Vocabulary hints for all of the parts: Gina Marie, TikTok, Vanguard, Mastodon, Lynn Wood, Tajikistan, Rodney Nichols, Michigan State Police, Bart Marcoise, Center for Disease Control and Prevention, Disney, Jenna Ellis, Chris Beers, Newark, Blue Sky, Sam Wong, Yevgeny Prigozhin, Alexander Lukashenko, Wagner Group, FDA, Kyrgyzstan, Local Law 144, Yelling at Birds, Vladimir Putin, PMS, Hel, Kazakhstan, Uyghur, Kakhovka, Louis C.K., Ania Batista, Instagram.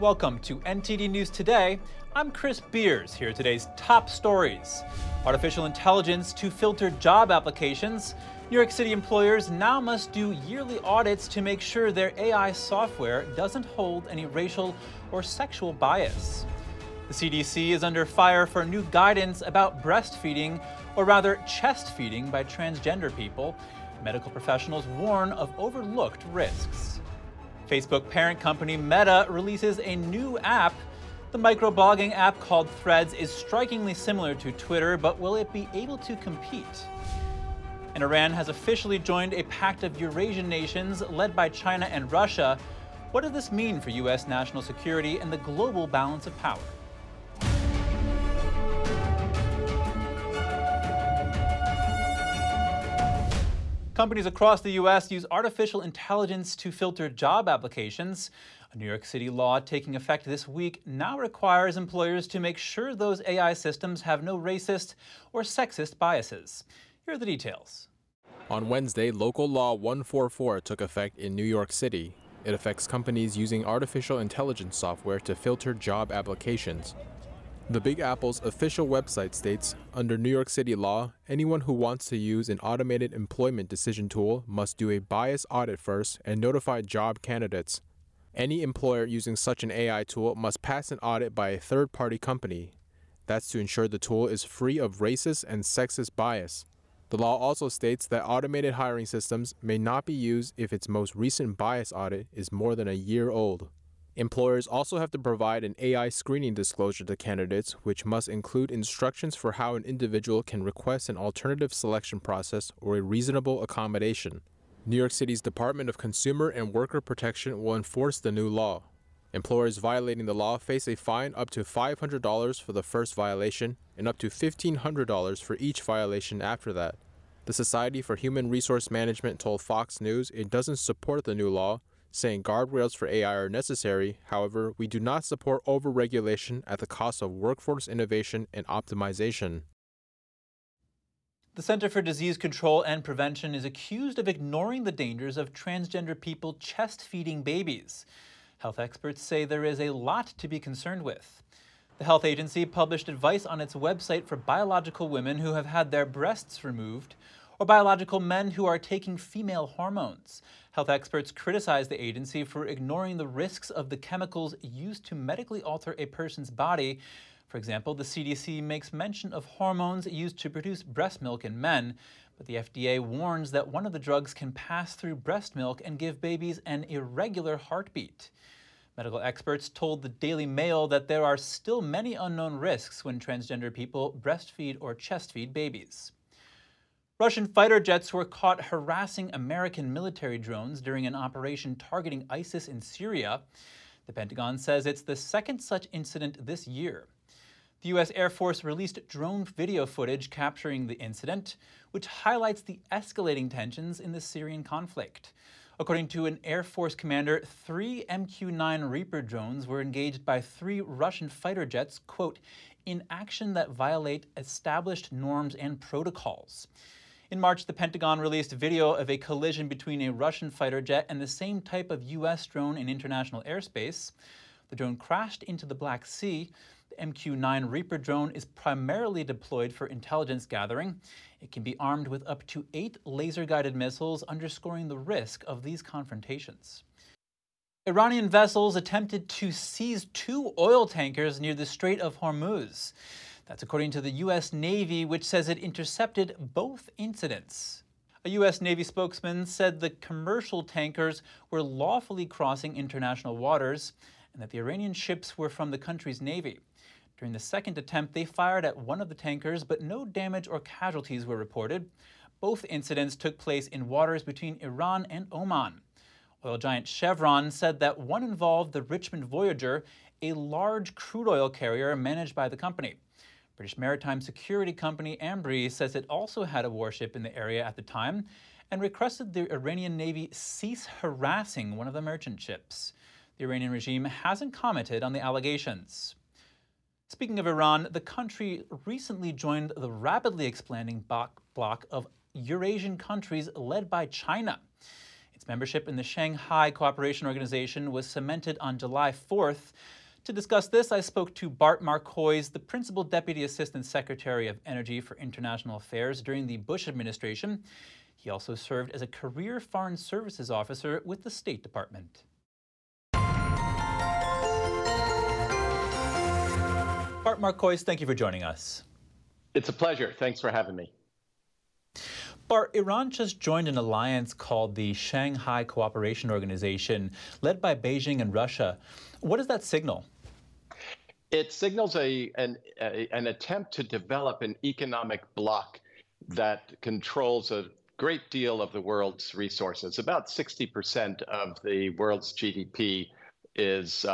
Welcome to NTD News Today. I'm Chris Beers. Here are today's top stories. Artificial intelligence to filter job applications. New York City employers now must do yearly audits to make sure their AI software doesn't hold any racial or sexual bias. The CDC is under fire for new guidance about breastfeeding, or rather chest feeding by transgender people. Medical professionals warn of overlooked risks. Facebook parent company Meta releases a new app. The microblogging app called Threads is strikingly similar to Twitter, but will it be able to compete? And Iran has officially joined a pact of Eurasian nations led by China and Russia. What does this mean for U.S. national security and the global balance of power? Companies across the U.S. use artificial intelligence to filter job applications. A New York City law taking effect this week now requires employers to make sure those AI systems have no racist or sexist biases. Here are the details. On Wednesday, Local Law 144 took effect in New York City. It affects companies using artificial intelligence software to filter job applications. The Big Apple's official website states, under New York City law, anyone who wants to use an automated employment decision tool must do a bias audit first and notify job candidates. Any employer using such an AI tool must pass an audit by a third-party company. That's to ensure the tool is free of racist and sexist bias. The law also states that automated hiring systems may not be used if its most recent bias audit is more than a year old. Employers also have to provide an AI screening disclosure to candidates, which must include instructions for how an individual can request an alternative selection process or a reasonable accommodation. New York City's Department of Consumer and Worker Protection will enforce the new law. Employers violating the law face a fine up to $500 for the first violation and up to $1,500 for each violation after that. The Society for Human Resource Management told Fox News it doesn't support the new law, saying guardrails for AI are necessary. However, we do not support overregulation at the cost of workforce innovation and optimization. The Center for Disease Control and Prevention is accused of ignoring the dangers of transgender people chest-feeding babies. Health experts say there is a lot to be concerned with. The health agency published advice on its website for biological women who have had their breasts removed, or biological men who are taking female hormones. Health experts criticize the agency for ignoring the risks of the chemicals used to medically alter a person's body. For example, the CDC makes mention of hormones used to produce breast milk in men, but the FDA warns that one of the drugs can pass through breast milk and give babies an irregular heartbeat. Medical experts told the Daily Mail that there are still many unknown risks when transgender people breastfeed or chest-feed babies. Russian fighter jets were caught harassing American military drones during an operation targeting ISIS in Syria. The Pentagon says it's the second such incident this year. The U.S. Air Force released drone video footage capturing the incident, which highlights the escalating tensions in the Syrian conflict. According to an Air Force commander, 3 MQ-9 Reaper drones were engaged by 3 Russian fighter jets, quote, in action that violate established norms and protocols. In March, the Pentagon released video of a collision between a Russian fighter jet and the same type of U.S. drone in international airspace. The drone crashed into the Black Sea. The MQ-9 Reaper drone is primarily deployed for intelligence gathering. It can be armed with up to 8 laser-guided missiles, underscoring the risk of these confrontations. Iranian vessels attempted to seize 2 oil tankers near the Strait of Hormuz. That's according to the U.S. Navy, which says it intercepted both incidents. A U.S. Navy spokesman said the commercial tankers were lawfully crossing international waters and that the Iranian ships were from the country's navy. During the second attempt, they fired at one of the tankers, but no damage or casualties were reported. Both incidents took place in waters between Iran and Oman. Oil giant Chevron said that one involved the Richmond Voyager, a large crude oil carrier managed by the company. British maritime security company Ambrey says it also had a warship in the area at the time and requested the Iranian Navy cease harassing one of the merchant ships. The Iranian regime hasn't commented on the allegations. Speaking of Iran, the country recently joined the rapidly expanding bloc of Eurasian countries led by China. It's Membership in the Shanghai Cooperation Organization was cemented on July 4th. To discuss this, I spoke to Bart Marcoise, the Principal Deputy Assistant Secretary of Energy for International Affairs during the Bush administration. He also served as a career foreign services officer with the State Department. Bart Marcoise, thank you for joining us. It's a pleasure. Thanks for having me. Bart, Iran just joined an alliance called the Shanghai Cooperation Organization, led by Beijing and Russia. What does that signal? It signals an attempt to develop an economic bloc that controls a great deal of the world's resources. About 60% of the world's GDP is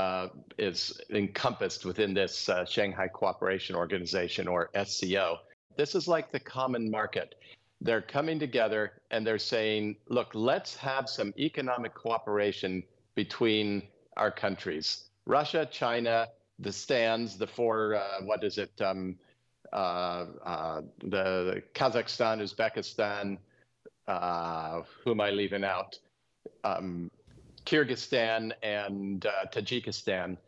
encompassed within this Shanghai Cooperation Organization, or SCO. This is like the common market. They're coming together and they're saying, look, let's have some economic cooperation between our countries. Russia, China, the stands, the four, the Kazakhstan, Uzbekistan, who am I leaving out? Kyrgyzstan and Tajikistan.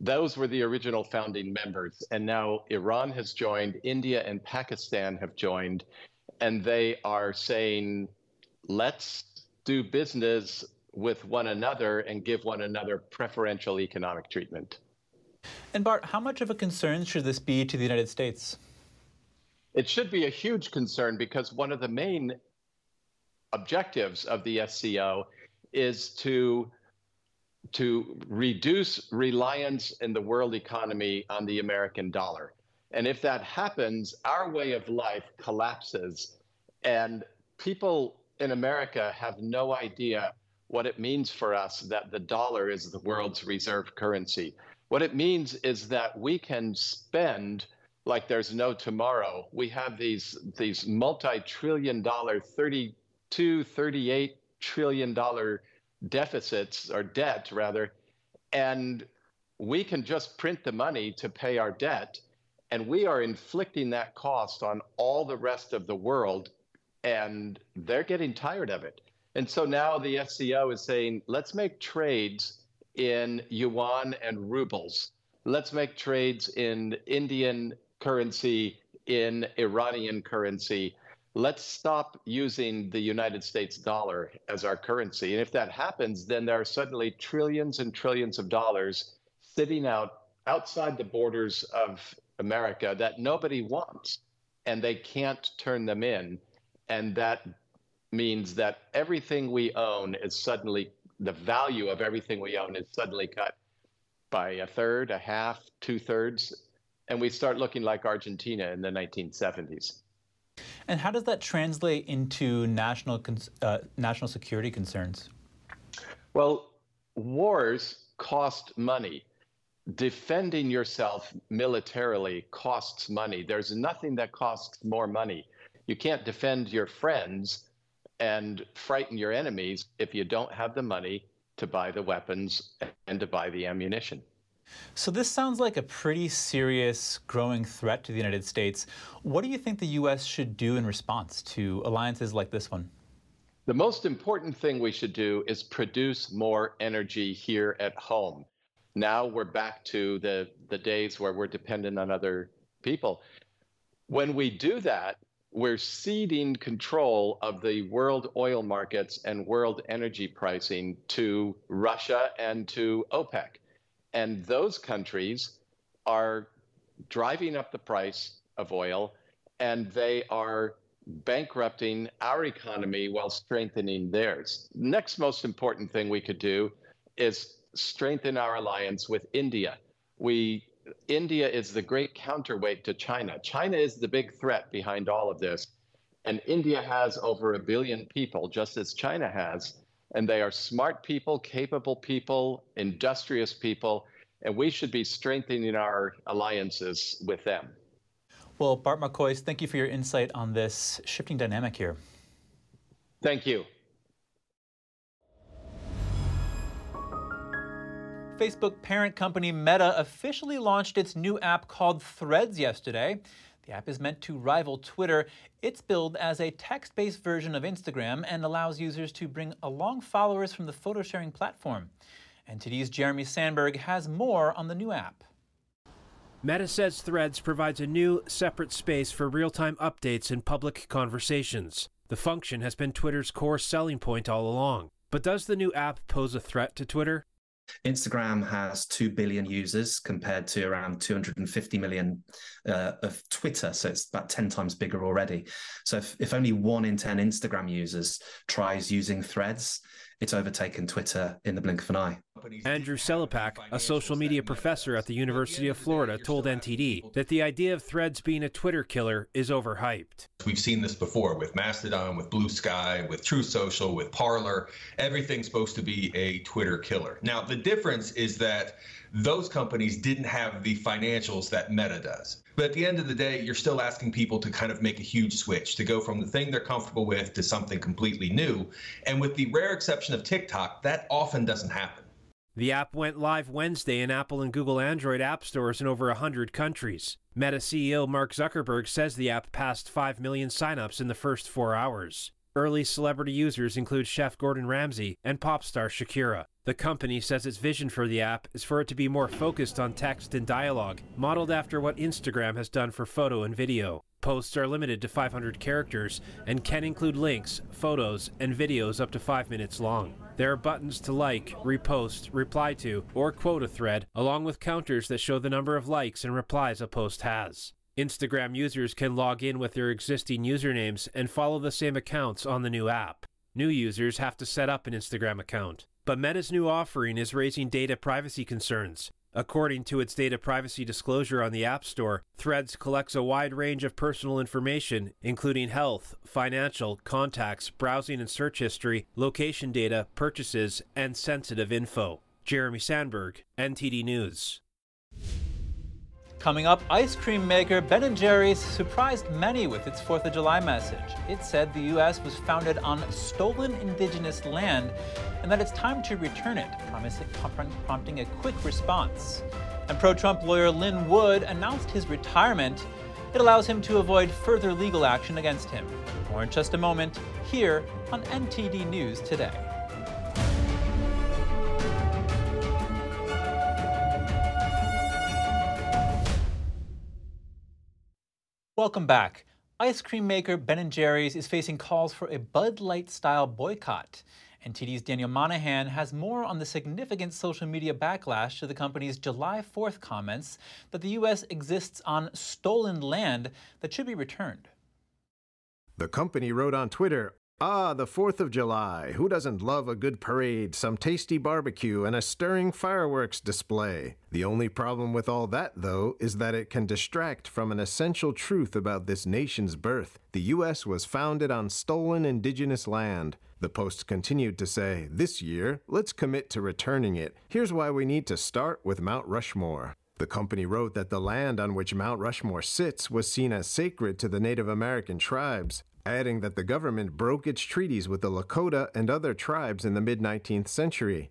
Those were the original founding members. And now Iran has joined, India and Pakistan have joined, and they are saying, let's do business with one another and give one another preferential economic treatment. And Bart, how much of a concern should this be to the United States? It should be a huge concern, because one of the main objectives of the SCO is to reduce reliance in the world economy on the American dollar. And if that happens, our way of life collapses, and people in America have no idea what it means for us that the dollar is the world's reserve currency. What it means is that we can spend like there's no tomorrow. We have these multi-trillion dollar, $32-38 trillion dollar deficits, or debt rather, and we can just print the money to pay our debt. And we are inflicting that cost on all the rest of the world, and they're getting tired of it. And so now the SCO is saying, let's make trades in yuan and rubles. Let's make trades in Indian currency, in Iranian currency. Let's stop using the United States dollar as our currency. And if that happens, then there are suddenly trillions and trillions of dollars sitting outside the borders of America that nobody wants, and they can't turn them in. And that means that everything we own is suddenly, the value of everything we own is suddenly cut by a third, a half, two-thirds, and we start looking like Argentina in the 1970s. And how does that translate into national security concerns? Well, wars cost money. Defending yourself militarily costs money. There's nothing that costs more money. You can't defend your friends and frighten your enemies if you don't have the money to buy the weapons and to buy the ammunition. So this sounds like a pretty serious growing threat to the United States. What do you think the U.S. should do in response to alliances like this one? The most important thing we should do is produce more energy here at home. Now we're back to the days where we're dependent on other people. When we do that, we're ceding control of the world oil markets and world energy pricing to Russia and to OPEC. And those countries are driving up the price of oil, and they are bankrupting our economy while strengthening theirs. Next most important thing we could do is strengthen our alliance with India. India is the great counterweight to China. China is the big threat behind all of this. And India has over 1 billion people, just as China has. And they are smart people, capable people, industrious people. And we should be strengthening our alliances with them. Well, Bart Marcoise, thank you for your insight on this shifting dynamic here. Thank you. Facebook parent company Meta officially launched its new app called Threads yesterday. The app is meant to rival Twitter. It's billed as a text-based version of Instagram and allows users to bring along followers from the photo-sharing platform. NTD's Jeremy Sandberg has more on the new app. Meta says Threads provides a new, separate space for real-time updates and public conversations. The function has been Twitter's core selling point all along. But does the new app pose a threat to Twitter? Instagram has 2 billion users compared to around 250 million of Twitter, so it's about 10 times bigger already. So if only 1 in 10 Instagram users tries using Threads, it's overtaken Twitter in the blink of an eye. Andrew Selipak, a social media professor at the University of Florida, told NTD that the idea of Threads being a Twitter killer is overhyped. We've seen this before with Mastodon, with Blue Sky, with True Social, with Parler. Everything's supposed to be a Twitter killer. Now, the difference is that those companies didn't have the financials that Meta does. But at the end of the day, you're still asking people to kind of make a huge switch, to go from the thing they're comfortable with to something completely new. And with the rare exception of TikTok, that often doesn't happen. The app went live Wednesday in Apple and Google Android app stores in over 100 countries. Meta CEO Mark Zuckerberg says the app passed 5 million signups in the first 4 hours. Early celebrity users include chef Gordon Ramsay and pop star Shakira. The company says its vision for the app is for it to be more focused on text and dialogue, modeled after what Instagram has done for photo and video. Posts are limited to 500 characters and can include links, photos, and videos up to 5 minutes long. There are buttons to like, repost, reply to, or quote a thread, along with counters that show the number of likes and replies a post has. Instagram users can log in with their existing usernames and follow the same accounts on the new app. New users have to set up an Instagram account. But Meta's new offering is raising data privacy concerns. According to its data privacy disclosure on the App Store, Threads collects a wide range of personal information, including health, financial, contacts, browsing and search history, location data, purchases, and sensitive info. Jeremy Sandberg, NTD News. Coming up, ice cream maker Ben & Jerry's surprised many with its 4th of July message. It said the U.S. was founded on stolen indigenous land and that it's time to return it, prompting a quick response. And pro-Trump lawyer Lynn Wood announced his retirement. It allows him to avoid further legal action against him. More in just a moment, here on NTD News Today. Welcome back. Ice cream maker Ben & Jerry's is facing calls for a Bud Light-style boycott. NTD's Daniel Monahan has more on the significant social media backlash to the company's July 4th comments that the U.S. exists on stolen land that should be returned. The company wrote on Twitter, "Ah, the 4th of July. Who doesn't love a good parade, some tasty barbecue, and a stirring fireworks display? The only problem with all that, though, is that it can distract from an essential truth about this nation's birth. The U.S. was founded on stolen indigenous land." The post continued to say, "This year, let's commit to returning it. Here's why we need to start with Mount Rushmore." The company wrote that the land on which Mount Rushmore sits was seen as sacred to the Native American tribes, adding that the government broke its treaties with the Lakota and other tribes in the mid-19th century.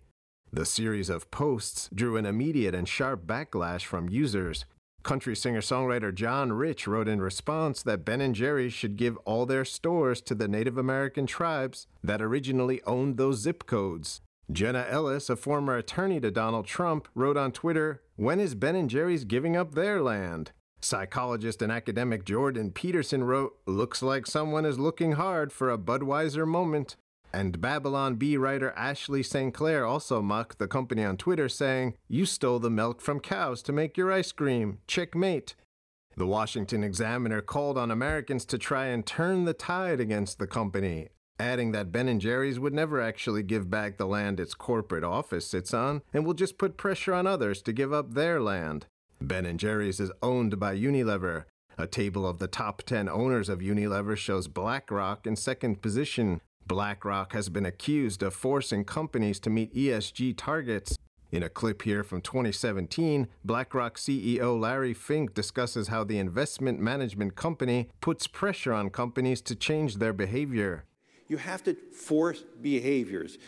The series of posts drew an immediate and sharp backlash from users. Country singer-songwriter John Rich wrote in response that Ben & Jerry's should give all their stores to the Native American tribes that originally owned those zip codes. Jenna Ellis, a former attorney to Donald Trump, wrote on Twitter, "When is Ben & Jerry's giving up their land?" Psychologist and academic Jordan Peterson wrote, "Looks like someone is looking hard for a Budweiser moment." And Babylon Bee writer Ashley St. Clair also mocked the company on Twitter, saying, "You stole the milk from cows to make your ice cream. Checkmate." The Washington Examiner called on Americans to try and turn the tide against the company, adding that Ben & Jerry's would never actually give back the land its corporate office sits on and will just put pressure on others to give up their land. Ben & Jerry's is owned by Unilever. A table of the top 10 owners of Unilever shows BlackRock in second position. BlackRock has been accused of forcing companies to meet ESG targets. In a clip here from 2017, BlackRock CEO Larry Fink discusses how the investment management company puts pressure on companies to change their behavior. You have to force behaviors.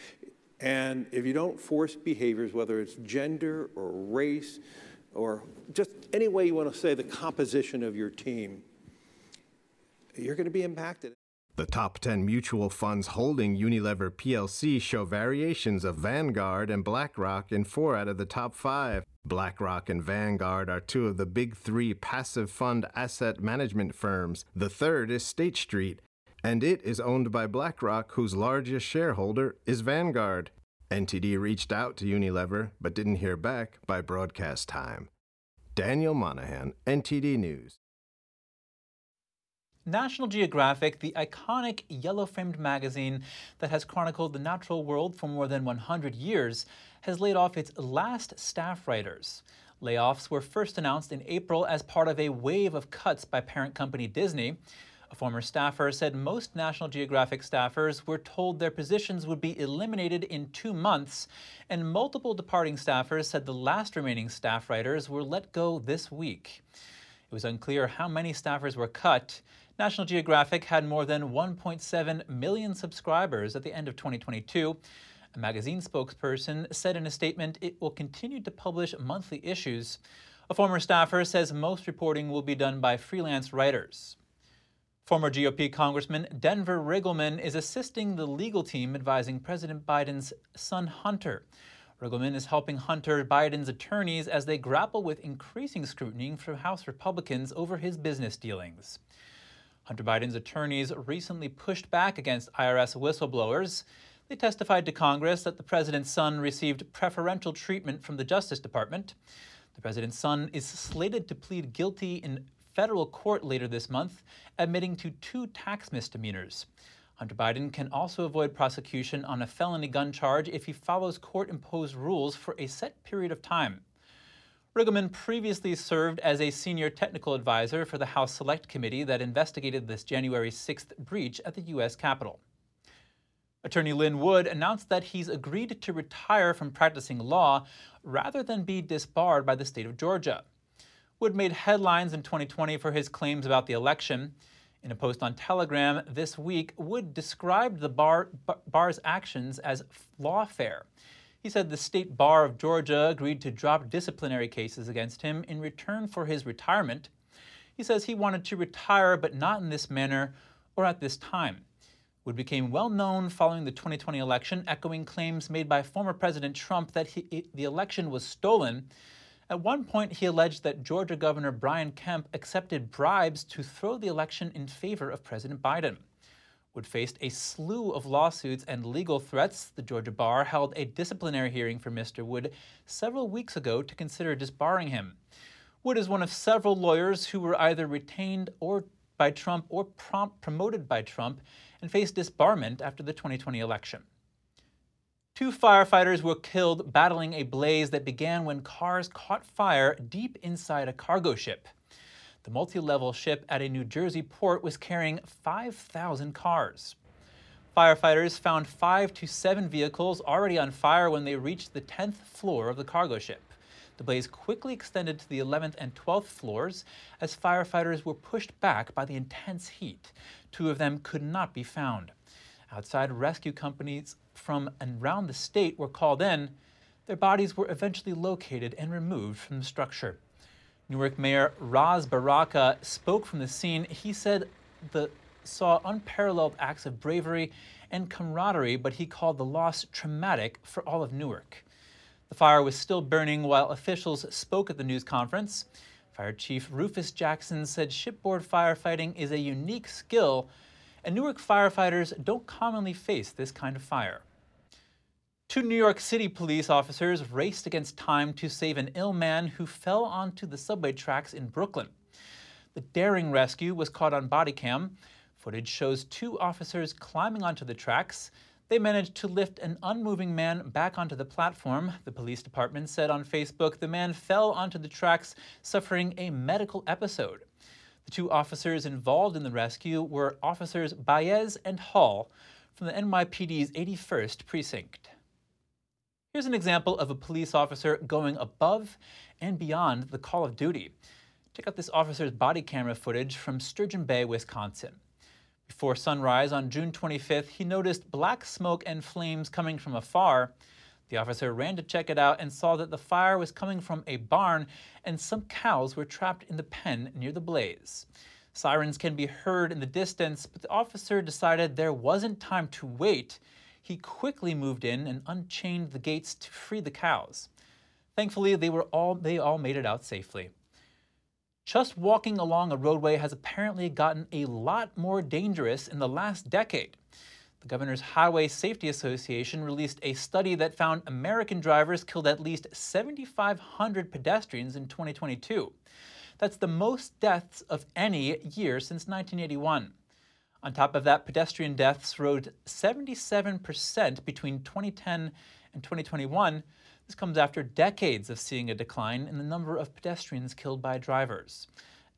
And if you don't force behaviors, whether it's gender or race or just any way you want to say the composition of your team, you're going to be impacted. The top 10 mutual funds holding Unilever PLC show variations of Vanguard and BlackRock in 4 out of the top 5. BlackRock and Vanguard are two of the big three passive fund asset management firms. The third is State Street, and it is owned by BlackRock, whose largest shareholder is Vanguard. NTD reached out to Unilever, but didn't hear back by broadcast time. Daniel Monahan, NTD News. National Geographic, the iconic yellow-framed magazine that has chronicled the natural world for more than 100 years, has laid off its last staff writers. Layoffs were first announced in April as part of a wave of cuts by parent company Disney. A former staffer said most National Geographic staffers were told their positions would be eliminated in 2 months, and multiple departing staffers said the last remaining staff writers were let go this week. It was unclear how many staffers were cut. National Geographic had more than 1.7 million subscribers at the end of 2022. A magazine spokesperson said in a statement it will continue to publish monthly issues. A former staffer says most reporting will be done by freelance writers. Former GOP Congressman Denver Riggleman is assisting the legal team advising President Biden's son, Hunter. Riggleman is helping Hunter Biden's attorneys as they grapple with increasing scrutiny from House Republicans over his business dealings. Hunter Biden's attorneys recently pushed back against IRS whistleblowers. They testified to Congress that the president's son received preferential treatment from the Justice Department. The president's son is slated to plead guilty in federal court later this month, admitting to 2 tax misdemeanors. Hunter Biden can also avoid prosecution on a felony gun charge if he follows court-imposed rules for a set period of time. Riggleman previously served as a senior technical advisor for the House Select Committee that investigated this January 6th breach at the U.S. Capitol. Attorney Lynn Wood announced that he's agreed to retire from practicing law rather than be disbarred by the state of Georgia. Wood made headlines in 2020 for his claims about the election. In a post on Telegram this week, Wood described the bar's actions as lawfare. He said the state bar of Georgia agreed to drop disciplinary cases against him in return for his retirement. He says he wanted to retire, but not in this manner or at this time. Wood became well known following the 2020 election, echoing claims made by former President Trump that the election was stolen. At one point, he alleged that Georgia Governor Brian Kemp accepted bribes to throw the election in favor of President Biden. Wood faced a slew of lawsuits and legal threats. The Georgia bar held a disciplinary hearing for Mr. Wood several weeks ago to consider disbarring him. Wood is one of several lawyers who were either retained by Trump or promoted by Trump and faced disbarment after the 2020 election. 2 firefighters were killed battling a blaze that began when cars caught fire deep inside a cargo ship. The multi-level ship at a New Jersey port was carrying 5,000 cars. Firefighters found 5 to 7 vehicles already on fire when they reached the 10th floor of the cargo ship. The blaze quickly extended to the 11th and 12th floors as firefighters were pushed back by the intense heat. 2 of them could not be found. Outside, rescue companies from and around the state were called in. Their bodies were eventually located and removed from the structure. Newark Mayor Roz Baraka spoke from the scene. He said saw unparalleled acts of bravery and camaraderie, but he called the loss traumatic for all of Newark. The fire was still burning while officials spoke at the news conference. Fire Chief Rufus Jackson said shipboard firefighting is a unique skill, and Newark firefighters don't commonly face this kind of fire. 2 New York City police officers raced against time to save an ill man who fell onto the subway tracks in Brooklyn. The daring rescue was caught on body cam. Footage shows 2 officers climbing onto the tracks. They managed to lift an unmoving man back onto the platform. The police department said on Facebook the man fell onto the tracks, suffering a medical episode. The 2 officers involved in the rescue were officers Baez and Hall from the NYPD's 81st Precinct. Here's an example of a police officer going above and beyond the call of duty. Check out this officer's body camera footage from Sturgeon Bay, Wisconsin. Before sunrise on June 25th, he noticed black smoke and flames coming from afar. The officer ran to check it out and saw that the fire was coming from a barn and some cows were trapped in the pen near the blaze. Sirens can be heard in the distance, but the officer decided there wasn't time to wait. He quickly moved in and unchained the gates to free the cows. Thankfully, they all made it out safely. Just walking along a roadway has apparently gotten a lot more dangerous in the last decade. The Governor's Highway Safety Association released a study that found American drivers killed at least 7,500 pedestrians in 2022. That's the most deaths of any year since 1981. On top of that, pedestrian deaths rose 77% between 2010 and 2021. This comes after decades of seeing a decline in the number of pedestrians killed by drivers.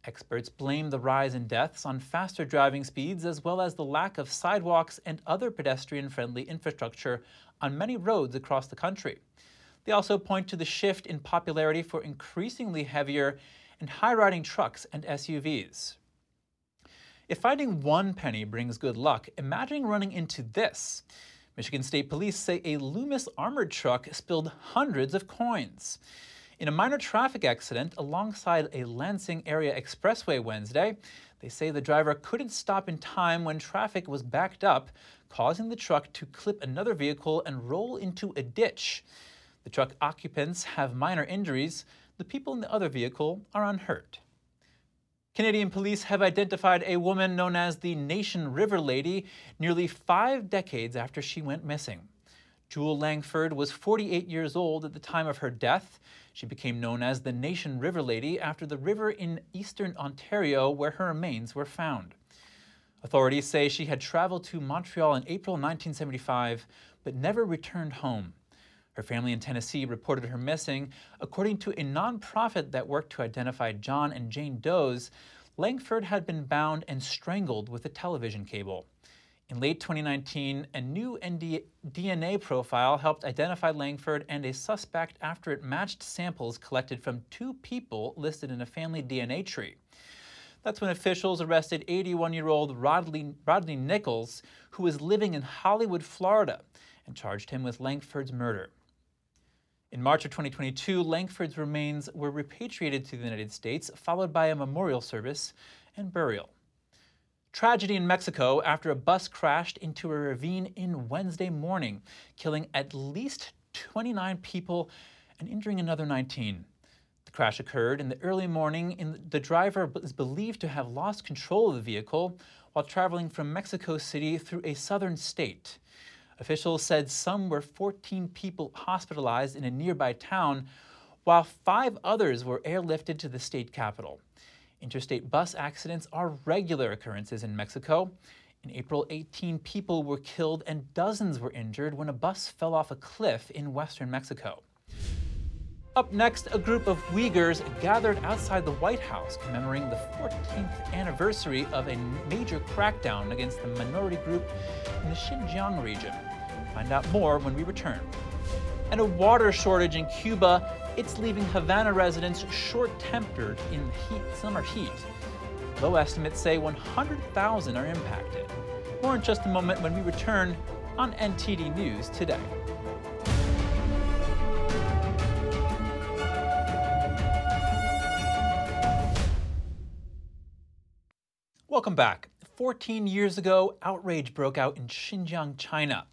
Experts blame the rise in deaths on faster driving speeds as well as the lack of sidewalks and other pedestrian-friendly infrastructure on many roads across the country. They also point to the shift in popularity for increasingly heavier and high-riding trucks and SUVs. If finding one penny brings good luck, imagine running into this. Michigan State Police say a Loomis armored truck spilled hundreds of coins. In a minor traffic accident alongside a Lansing area expressway Wednesday, they say the driver couldn't stop in time when traffic was backed up, causing the truck to clip another vehicle and roll into a ditch. The truck occupants have minor injuries. The people in the other vehicle are unhurt. Canadian police have identified a woman known as the Nation River Lady nearly 5 decades after she went missing. Jewel Langford was 48 years old at the time of her death. She became known as the Nation River Lady after the river in eastern Ontario where her remains were found. Authorities say she had traveled to Montreal in April 1975 but never returned home. Her family in Tennessee reported her missing. According to a nonprofit that worked to identify John and Jane Does, Langford had been bound and strangled with a television cable. In late 2019, a new DNA profile helped identify Langford and a suspect after it matched samples collected from 2 people listed in a family DNA tree. That's when officials arrested 81-year-old Rodney Nichols, who was living in Hollywood, Florida, and charged him with Langford's murder. In March of 2022, Langford's remains were repatriated to the United States, followed by a memorial service and burial. Tragedy in Mexico after a bus crashed into a ravine in Wednesday morning, killing at least 29 people and injuring another 19. The crash occurred in the early morning, and the driver is believed to have lost control of the vehicle while traveling from Mexico City through a southern state. Officials said some were 14 people hospitalized in a nearby town, while 5 others were airlifted to the state capital. Interstate bus accidents are regular occurrences in Mexico. In April, 18 people were killed and dozens were injured when a bus fell off a cliff in western Mexico. Up next, a group of Uyghurs gathered outside the White House commemorating the 14th anniversary of a major crackdown against the minority group in the Xinjiang region. Find out more when we return. And a water shortage in Cuba. It's leaving Havana residents short-tempered in summer heat. Low estimates say 100,000 are impacted. More in just a moment when we return on NTD News Today. Welcome back. 14 years ago, outrage broke out in Xinjiang, China.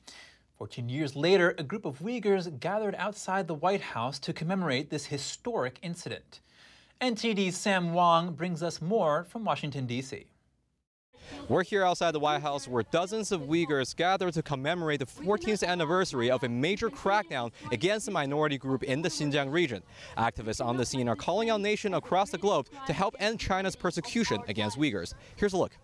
14 years later, a group of Uyghurs gathered outside the White House to commemorate this historic incident. NTD's Sam Wong brings us more from Washington, D.C. We're here outside the White House where dozens of Uyghurs gathered to commemorate the 14th anniversary of a major crackdown against the minority group in the Xinjiang region. Activists on the scene are calling on nations across the globe to help end China's persecution against Uyghurs. Here's a look.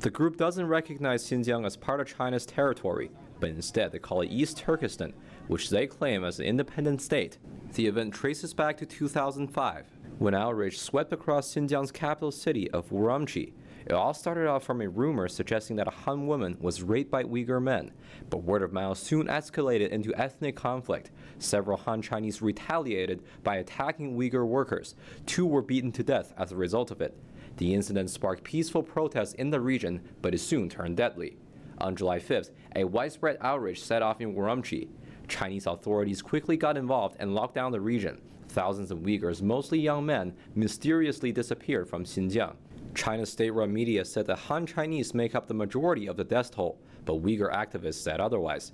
The group doesn't recognize Xinjiang as part of China's territory, but instead they call it East Turkestan, which they claim as an independent state. The event traces back to 2005, when outrage swept across Xinjiang's capital city of Urumqi. It all started out from a rumor suggesting that a Han woman was raped by Uyghur men, but word of mouth soon escalated into ethnic conflict. Several Han Chinese retaliated by attacking Uyghur workers. 2 were beaten to death as a result of it. The incident sparked peaceful protests in the region, but it soon turned deadly. On July 5th, a widespread outrage set off in Urumqi. Chinese authorities quickly got involved and locked down the region. Thousands of Uyghurs, mostly young men, mysteriously disappeared from Xinjiang. China's state-run media said that Han Chinese make up the majority of the death toll, but Uyghur activists said otherwise.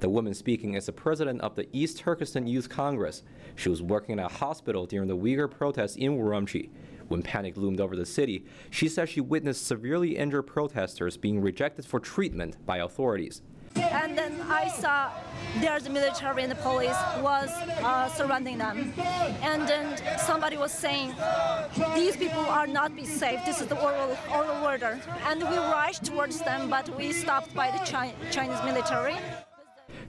The woman speaking is the president of the East Turkestan Youth Congress. She was working at a hospital during the Uyghur protests in Urumqi. When panic loomed over the city, she said she witnessed severely injured protesters being rejected for treatment by authorities. And then I saw there's the military and the police was surrounding them. And then somebody was saying, these people are not be safe. This is the oral order. And we rushed towards them, but we stopped by the Chinese military.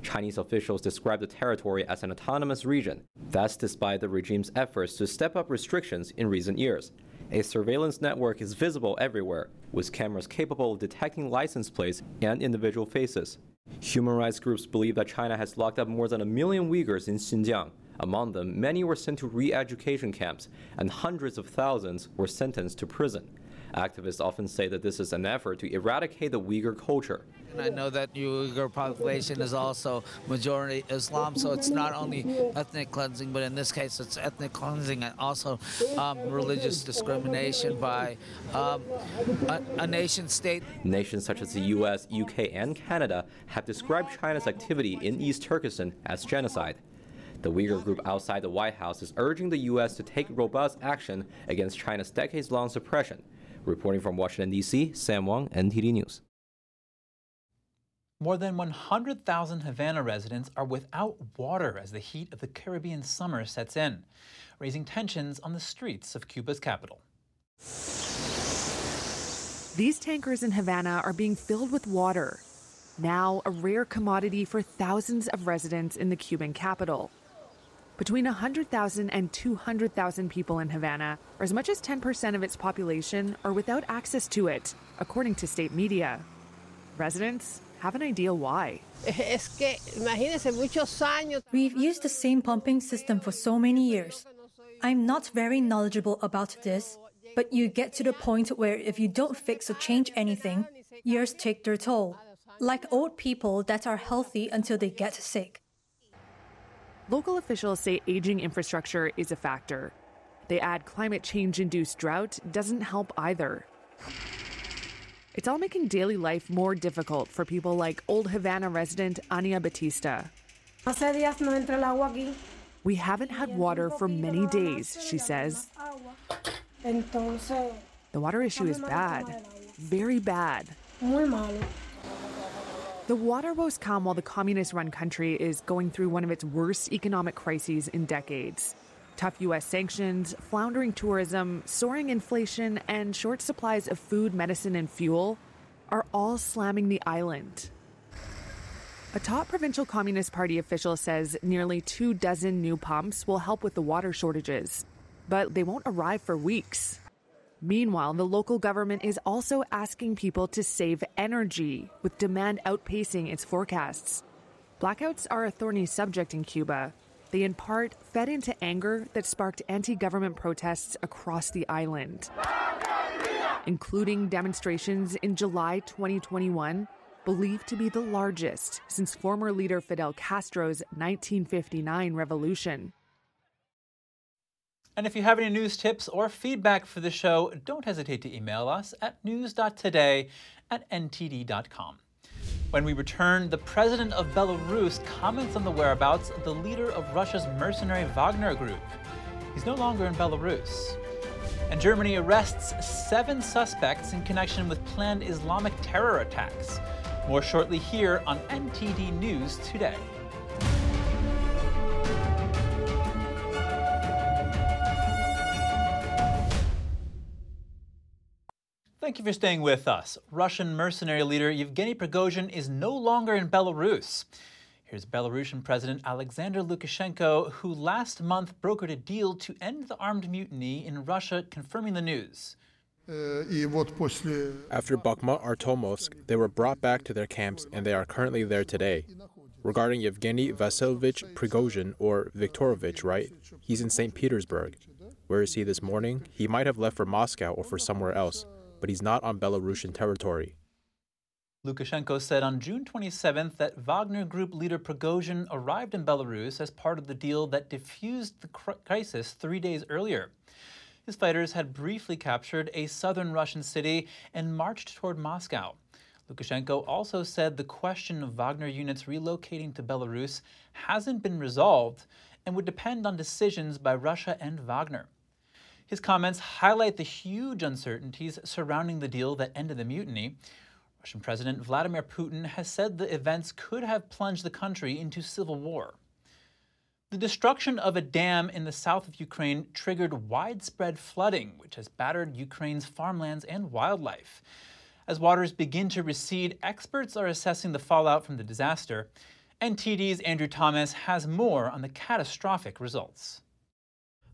Chinese officials describe the territory as an autonomous region. That's despite the regime's efforts to step up restrictions in recent years. A surveillance network is visible everywhere, with cameras capable of detecting license plates and individual faces. Human rights groups believe that China has locked up more than 1 million Uyghurs in Xinjiang. Among them, many were sent to re-education camps, and hundreds of thousands were sentenced to prison. Activists often say that this is an effort to eradicate the Uyghur culture. And I know that the Uyghur population is also majority Islam, so it's not only ethnic cleansing, but in this case it's ethnic cleansing and also religious discrimination by a nation state. Nations such as the US, UK, and Canada have described China's activity in East Turkestan as genocide. The Uyghur group outside the White House is urging the US to take robust action against China's decades-long suppression. Reporting from Washington, D.C., Sam Wang, NTD News. More than 100,000 Havana residents are without water as the heat of the Caribbean summer sets in, raising tensions on the streets of Cuba's capital. These tankers in Havana are being filled with water, now a rare commodity for thousands of residents in the Cuban capital. Between 100,000 and 200,000 people in Havana, or as much as 10% of its population, are without access to it, according to state media. Residents have an idea why. We've used the same pumping system for so many years. I'm not very knowledgeable about this, but you get to the point where if you don't fix or change anything, years take their toll, like old people that are healthy until they get sick. Local officials say aging infrastructure is a factor. They add climate change-induced drought doesn't help either. It's all making daily life more difficult for people like old Havana resident Ania Batista. We haven't had water for many days, she says. The water issue is bad, very bad. The water woes come while the communist-run country is going through one of its worst economic crises in decades. Tough U.S. sanctions, floundering tourism, soaring inflation, and short supplies of food, medicine, and fuel are all slamming the island. A top provincial Communist Party official says nearly 24 new pumps will help with the water shortages, but they won't arrive for weeks. Meanwhile, the local government is also asking people to save energy, with demand outpacing its forecasts. Blackouts are a thorny subject in Cuba. They in part fed into anger that sparked anti-government protests across the island, including demonstrations in July 2021, believed to be the largest since former leader Fidel Castro's 1959 revolution. And if you have any news tips or feedback for the show, don't hesitate to email us at news.today@ntd.com. When we return, the president of Belarus comments on the whereabouts of the leader of Russia's mercenary Wagner group. He's no longer in Belarus. And Germany arrests 7 suspects in connection with planned Islamic terror attacks. More shortly here on NTD News Today. Thank you for staying with us. Russian mercenary leader Yevgeny Prigozhin is no longer in Belarus. Here's Belarusian President Alexander Lukashenko, who last month brokered a deal to end the armed mutiny in Russia, confirming the news. After Bakhmut or Tomsk, they were brought back to their camps and they are currently there today. Regarding Yevgeny Vasilovich Prigozhin, or Viktorovich, right? He's in St. Petersburg. Where is he this morning? He might have left for Moscow or for somewhere else, but he's not on Belarusian territory. Lukashenko said on June 27th that Wagner Group leader Prigozhin arrived in Belarus as part of the deal that defused the crisis 3 days earlier. His fighters had briefly captured a southern Russian city and marched toward Moscow. Lukashenko also said the question of Wagner units relocating to Belarus hasn't been resolved and would depend on decisions by Russia and Wagner. His comments highlight the huge uncertainties surrounding the deal that ended the mutiny. Russian President Vladimir Putin has said the events could have plunged the country into civil war. The destruction of a dam in the south of Ukraine triggered widespread flooding, which has battered Ukraine's farmlands and wildlife. As waters begin to recede, experts are assessing the fallout from the disaster. NTD's Andrew Thomas has more on the catastrophic results.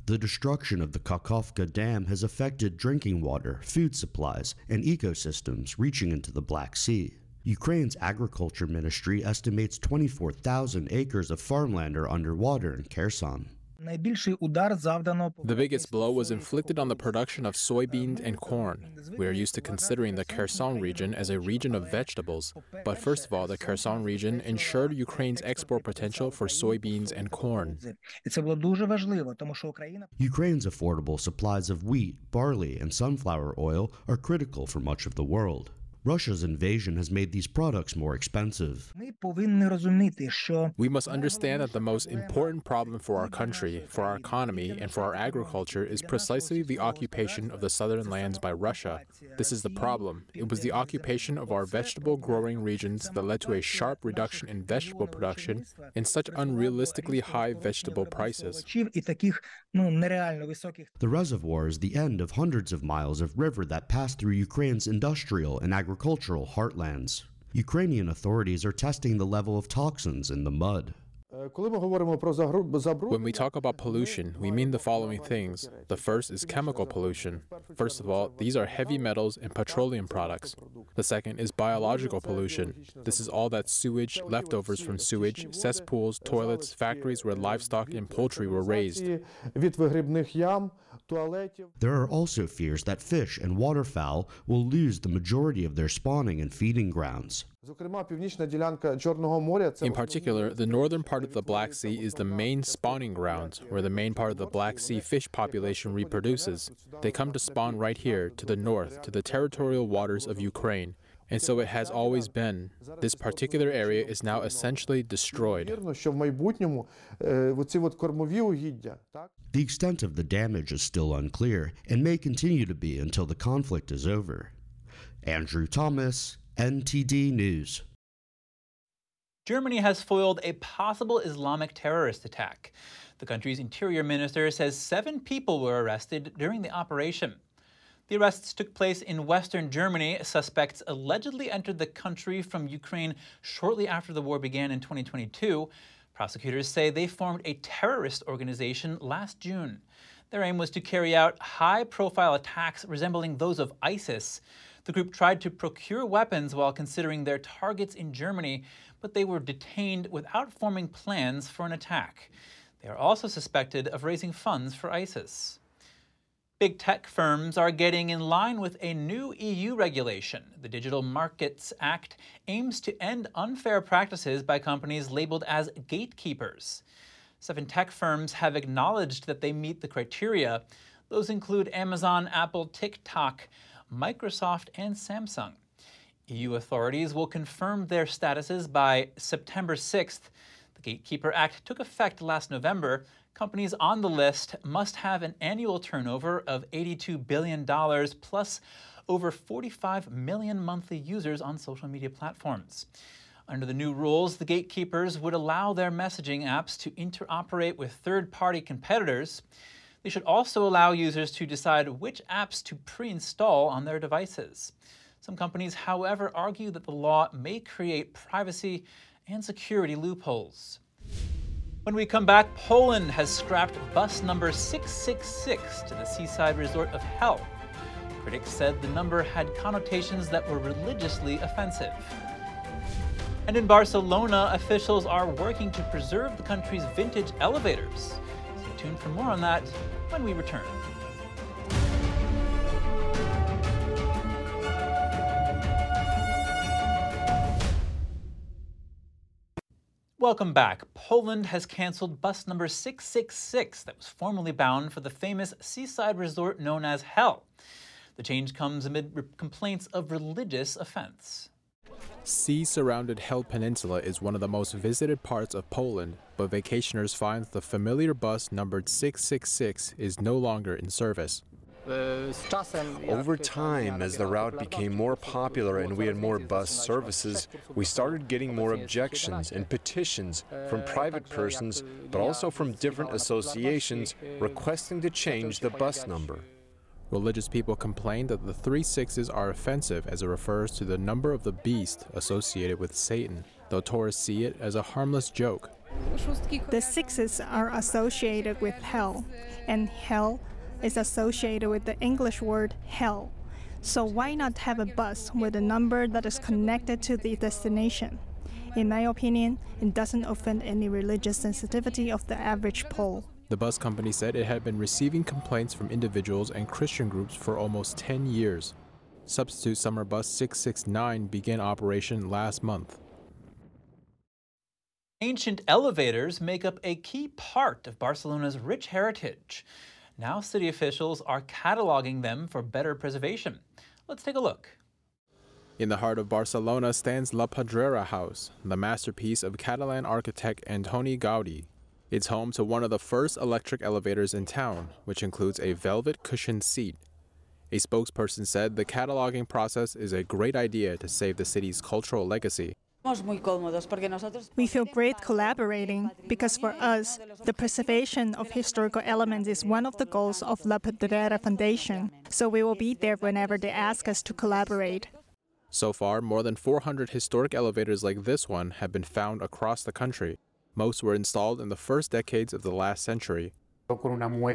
The destruction of the Kakhovka Dam has affected drinking water, food supplies, and ecosystems reaching into the Black Sea. Ukraine's agriculture ministry estimates 24,000 acres of farmland are underwater in Kherson. The biggest blow was inflicted on the production of soybeans and corn. We are used to considering the Kherson region as a region of vegetables, but first of all, the Kherson region ensured Ukraine's export potential for soybeans and corn. Ukraine's affordable supplies of wheat, barley, and sunflower oil are critical for much of the world. Russia's invasion has made these products more expensive. We must understand that the most important problem for our country, for our economy, and for our agriculture is precisely the occupation of the southern lands by Russia. This is the problem. It was the occupation of our vegetable-growing regions that led to a sharp reduction in vegetable production and such unrealistically high vegetable prices. The reservoir is the end of hundreds of miles of river that passed through Ukraine's industrial and agricultural heartlands. Ukrainian authorities are testing the level of toxins in the mud. When we talk about pollution, we mean the following things. The first is chemical pollution. First of all, these are heavy metals and petroleum products. The second is biological pollution. This is all that sewage, leftovers from sewage, cesspools, toilets, factories where livestock and poultry were raised. There are also fears that fish and waterfowl will lose the majority of their spawning and feeding grounds. In particular, the northern part of the Black Sea is the main spawning ground, where the main part of the Black Sea fish population reproduces. They come to spawn right here, to the north, to the territorial waters of Ukraine. And so it has always been. This particular area is now essentially destroyed. The extent of the damage is still unclear and may continue to be until the conflict is over. Andrew Thomas, NTD News. Germany has foiled a possible Islamic terrorist attack. The country's interior minister says 7 people were arrested during the operation. The arrests took place in western Germany. Suspects allegedly entered the country from Ukraine shortly after the war began in 2022. Prosecutors say they formed a terrorist organization last June. Their aim was to carry out high-profile attacks resembling those of ISIS. The group tried to procure weapons while considering their targets in Germany, but they were detained without forming plans for an attack. They are also suspected of raising funds for ISIS. Big tech firms are getting in line with a new EU regulation. The Digital Markets Act aims to end unfair practices by companies labeled as gatekeepers. 7 tech firms have acknowledged that they meet the criteria. Those include Amazon, Apple, TikTok, Microsoft, and Samsung. EU authorities will confirm their statuses by September 6th. The Gatekeeper Act took effect last November. Companies on the list must have an annual turnover of $82 billion plus over 45 million monthly users on social media platforms. Under the new rules, the gatekeepers would allow their messaging apps to interoperate with third-party competitors. They should also allow users to decide which apps to pre-install on their devices. Some companies, however, argue that the law may create privacy and security loopholes. When we come back, Poland has scrapped bus number 666 to the seaside resort of Hell. Critics said the number had connotations that were religiously offensive. And in Barcelona, officials are working to preserve the country's vintage elevators. Stay tuned for more on that when we return. Welcome back. Poland has canceled bus number 666 that was formerly bound for the famous seaside resort known as Hell. The change comes amid complaints of religious offense. Sea-surrounded Hell Peninsula is one of the most visited parts of Poland, but vacationers find the familiar bus numbered 666 is no longer in service. Over time, as the route became more popular and we had more bus services, we started getting more objections and petitions from private persons, but also from different associations requesting to change the bus number. Religious people complain that the 666 are offensive as it refers to the number of the beast associated with Satan, though tourists see it as a harmless joke. The sixes are associated with hell, and hell is associated with the English word hell. So why not have a bus with a number that is connected to the destination? In my opinion, it doesn't offend any religious sensitivity of the average Pole. The bus company said it had been receiving complaints from individuals and Christian groups for almost 10 years. Substitute summer bus 669 began operation last month. Ancient elevators make up a key part of Barcelona's rich heritage. Now city officials are cataloging them for better preservation. Let's take a look. In the heart of Barcelona stands La Pedrera House, the masterpiece of Catalan architect Antoni Gaudí. It's home to one of the first electric elevators in town, which includes a velvet cushioned seat. A spokesperson said the cataloging process is a great idea to save the city's cultural legacy. We feel great collaborating because for us, the preservation of historical elements is one of the goals of La Pedrera Foundation, so we will be there whenever they ask us to collaborate. So far, more than 400 historic elevators like this one have been found across the country. Most were installed in the first decades of the last century. We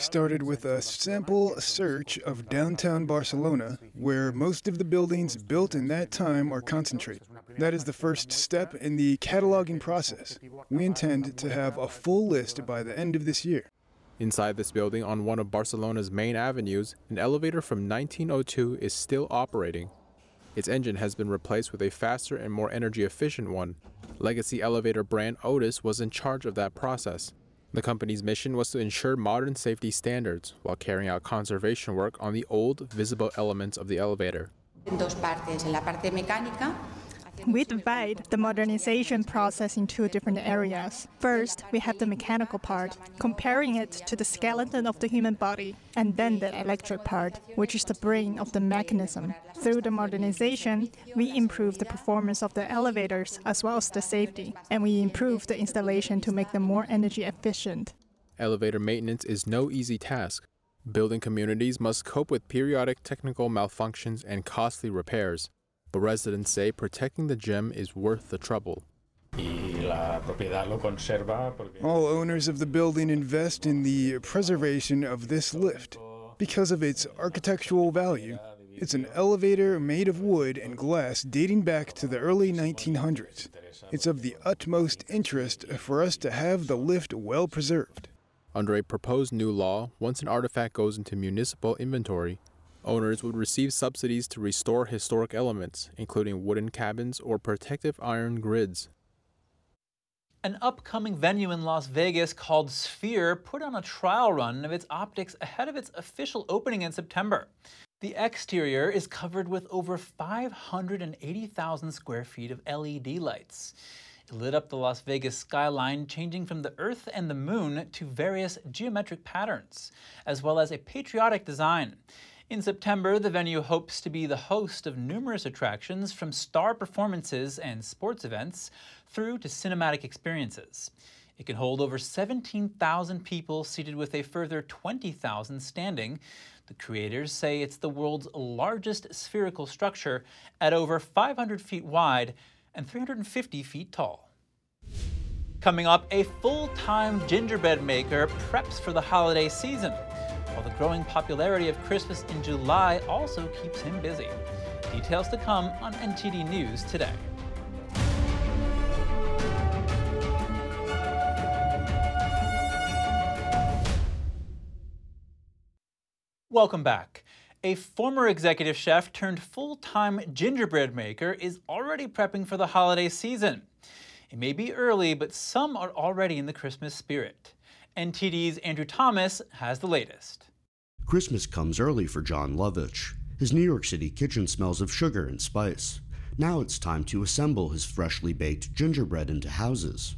started with a sample search of downtown Barcelona, where most of the buildings built in that time are concentrated. That is the first step in the cataloging process. We intend to have a full list by the end of this year. Inside this building, on one of Barcelona's main avenues, an elevator from 1902 is still operating. Its engine has been replaced with a faster and more energy-efficient one. Legacy elevator brand Otis was in charge of that process. The company's mission was to ensure modern safety standards while carrying out conservation work on the old, visible elements of the elevator. We divide the modernization process in two different areas. First, we have the mechanical part, comparing it to the skeleton of the human body, and then the electric part, which is the brain of the mechanism. Through the modernization, we improve the performance of the elevators as well as the safety, and we improve the installation to make them more energy efficient. Elevator maintenance is no easy task. Building communities must cope with periodic technical malfunctions and costly repairs. But residents say protecting the gem is worth the trouble. All owners of the building invest in the preservation of this lift because of its architectural value. It's an elevator made of wood and glass dating back to the early 1900s. It's of the utmost interest for us to have the lift well preserved. Under a proposed new law, once an artifact goes into municipal inventory, owners would receive subsidies to restore historic elements, including wooden cabins or protective iron grids. An upcoming venue in Las Vegas called Sphere put on a trial run of its optics ahead of its official opening in September. The exterior is covered with over 580,000 square feet of LED lights. It lit up the Las Vegas skyline, changing from the Earth and the Moon to various geometric patterns, as well as a patriotic design. In September, the venue hopes to be the host of numerous attractions, from star performances and sports events through to cinematic experiences. It can hold over 17,000 people seated with a further 20,000 standing. The creators say it's the world's largest spherical structure at over 500 feet wide and 350 feet tall. Coming up, a full-time gingerbread maker preps for the holiday season, while the growing popularity of Christmas in July also keeps him busy. Details to come on NTD News today. Welcome back. A former executive chef turned full-time gingerbread maker is already prepping for the holiday season. It may be early, but some are already in the Christmas spirit. NTD's Andrew Thomas has the latest. Christmas comes early for John Lovich. His New York City kitchen smells of sugar and spice. Now it's time to assemble his freshly baked gingerbread into houses.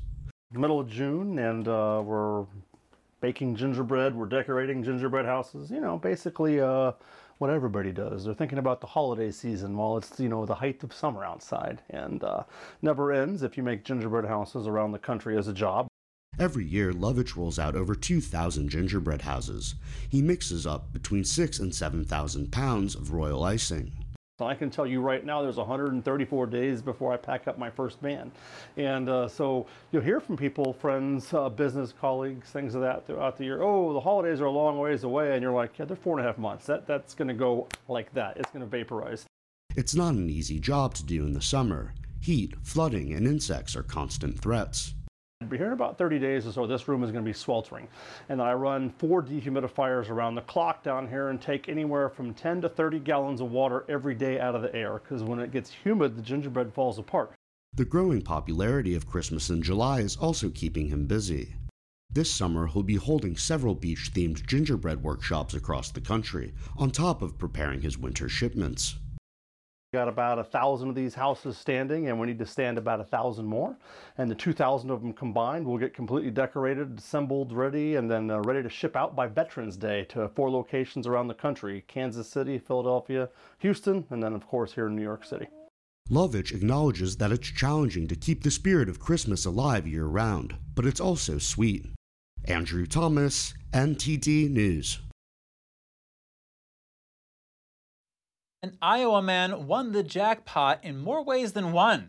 Middle of June, and we're baking gingerbread, we're decorating gingerbread houses, you know, basically what everybody does. They're thinking about the holiday season while it's, you know, the height of summer outside, and never ends if you make gingerbread houses around the country as a job. Every year, Lovich rolls out over 2,000 gingerbread houses. He mixes up between 6,000 and 7,000 pounds of royal icing. So I can tell you right now, there's 134 days before I pack up my first van. And so you'll hear from people, friends, business colleagues, things of that throughout the year. Oh, the holidays are a long ways away. And you're like, yeah, they're 4.5 months. That's going to go like that. It's going to vaporize. It's not an easy job to do in the summer. Heat, flooding, and insects are constant threats. Here in about 30 days or so, this room is going to be sweltering. And I run 4 dehumidifiers around the clock down here and take anywhere from 10 to 30 gallons of water every day out of the air, because when it gets humid, the gingerbread falls apart. The growing popularity of Christmas in July is also keeping him busy. This summer, he'll be holding several beach-themed gingerbread workshops across the country, on top of preparing his winter shipments. We've got about 1,000 of these houses standing, and we need to stand about 1,000 more. And the 2,000 of them combined will get completely decorated, assembled, ready, and then ready to ship out by Veterans Day to 4 locations around the country: Kansas City, Philadelphia, Houston, and then, of course, here in New York City. Lovich acknowledges that it's challenging to keep the spirit of Christmas alive year-round, but it's also sweet. Andrew Thomas, NTD News. An Iowa man won the jackpot in more ways than one.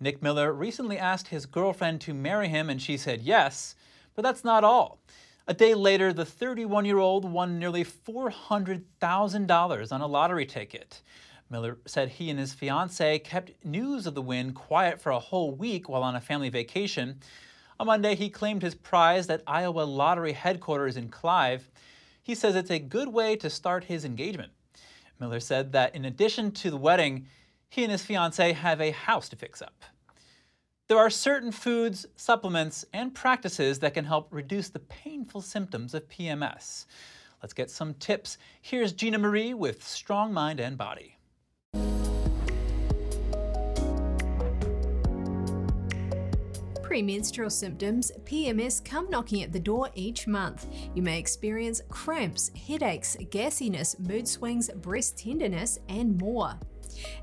Nick Miller recently asked his girlfriend to marry him, and she said yes, but that's not all. A day later, the 31-year-old won nearly $400,000 on a lottery ticket. Miller said he and his fiancée kept news of the win quiet for a whole week while on a family vacation. On Monday, he claimed his prize at Iowa Lottery headquarters in Clive. He says it's a good way to start his engagement. Miller said that in addition to the wedding, he and his fiancée have a house to fix up. There are certain foods, supplements, and practices that can help reduce the painful symptoms of PMS. Let's get some tips. Here's Gina Marie with Strong Mind and Body. Premenstrual symptoms, PMS, come knocking at the door each month. You may experience cramps, headaches, gassiness, mood swings, breast tenderness, and more.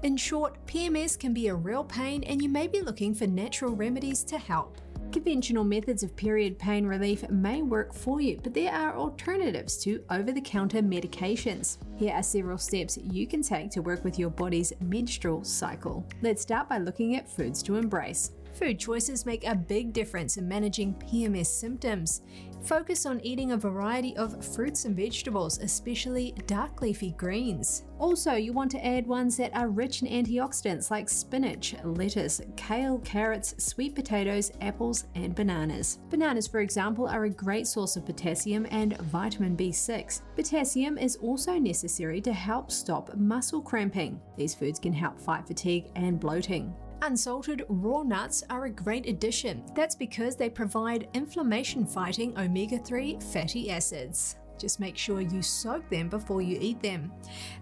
In short, PMS can be a real pain, and you may be looking for natural remedies to help. Conventional methods of period pain relief may work for you, but there are alternatives to over-the-counter medications. Here are several steps you can take to work with your body's menstrual cycle. Let's start by looking at foods to embrace. Food choices make a big difference in managing PMS symptoms. Focus on eating a variety of fruits and vegetables, especially dark leafy greens. Also, you want to add ones that are rich in antioxidants like spinach, lettuce, kale, carrots, sweet potatoes, apples, and bananas. Bananas, for example, are a great source of potassium and vitamin B6. Potassium is also necessary to help stop muscle cramping. These foods can help fight fatigue and bloating. Unsalted raw nuts are a great addition. That's because they provide inflammation-fighting omega-3 fatty acids. Just make sure you soak them before you eat them.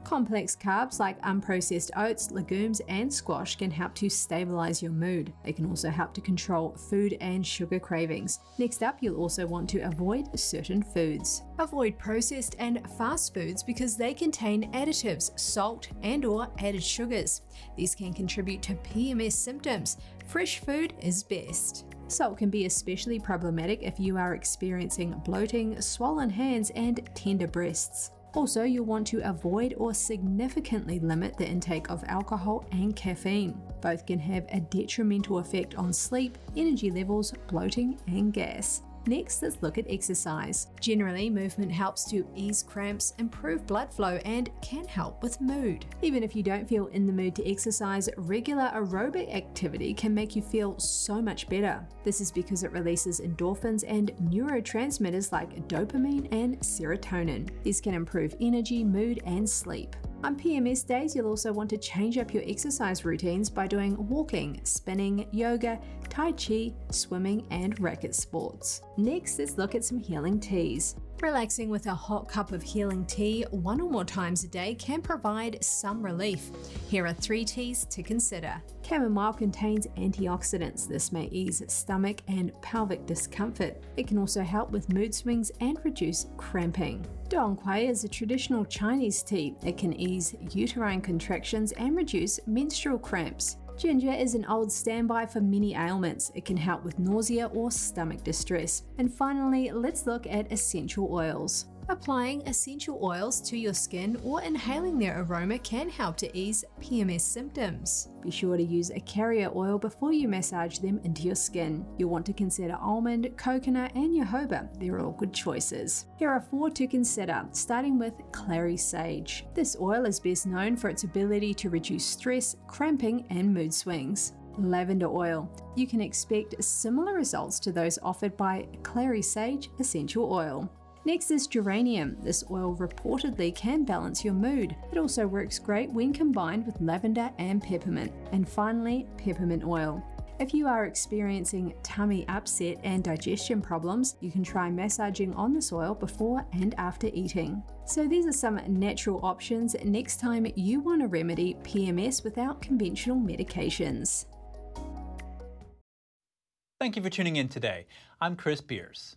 Complex carbs like unprocessed oats, legumes, and squash can help to stabilize your mood. They can also help to control food and sugar cravings. Next up, you'll also want to avoid certain foods. Avoid processed and fast foods because they contain additives, salt, and/or added sugars. These can contribute to PMS symptoms. Fresh food is best. Salt can be especially problematic if you are experiencing bloating, swollen hands, and tender breasts. Also, you'll want to avoid or significantly limit the intake of alcohol and caffeine. Both can have a detrimental effect on sleep, energy levels, bloating, and gas. Next, let's look at exercise. Generally, movement helps to ease cramps, improve blood flow, and can help with mood. Even if you don't feel in the mood to exercise, regular aerobic activity can make you feel so much better. This is because it releases endorphins and neurotransmitters like dopamine and serotonin. These can improve energy, mood, and sleep. On PMS days, you'll also want to change up your exercise routines by doing walking, spinning, yoga, Tai Chi, swimming, and racket sports. Next, let's look at some healing teas. Relaxing with a hot cup of healing tea one or more times a day can provide some relief. Here are 3 teas to consider. Chamomile contains antioxidants. This may ease stomach and pelvic discomfort. It can also help with mood swings and reduce cramping. Dong Quai is a traditional Chinese tea. It can ease uterine contractions and reduce menstrual cramps. Ginger is an old standby for many ailments. It can help with nausea or stomach distress. And finally, let's look at essential oils. Applying essential oils to your skin or inhaling their aroma can help to ease PMS symptoms. Be sure to use a carrier oil before you massage them into your skin. You'll want to consider almond, coconut, and jojoba. They're all good choices. Here are 4 to consider, starting with clary sage. This oil is best known for its ability to reduce stress, cramping, and mood swings. Lavender oil. You can expect similar results to those offered by clary sage essential oil. Next is geranium. This oil reportedly can balance your mood. It also works great when combined with lavender and peppermint. And finally, peppermint oil. If you are experiencing tummy upset and digestion problems, you can try massaging on this oil before and after eating. So these are some natural options next time you want to remedy PMS without conventional medications. Thank you for tuning in today. I'm Chris Beers.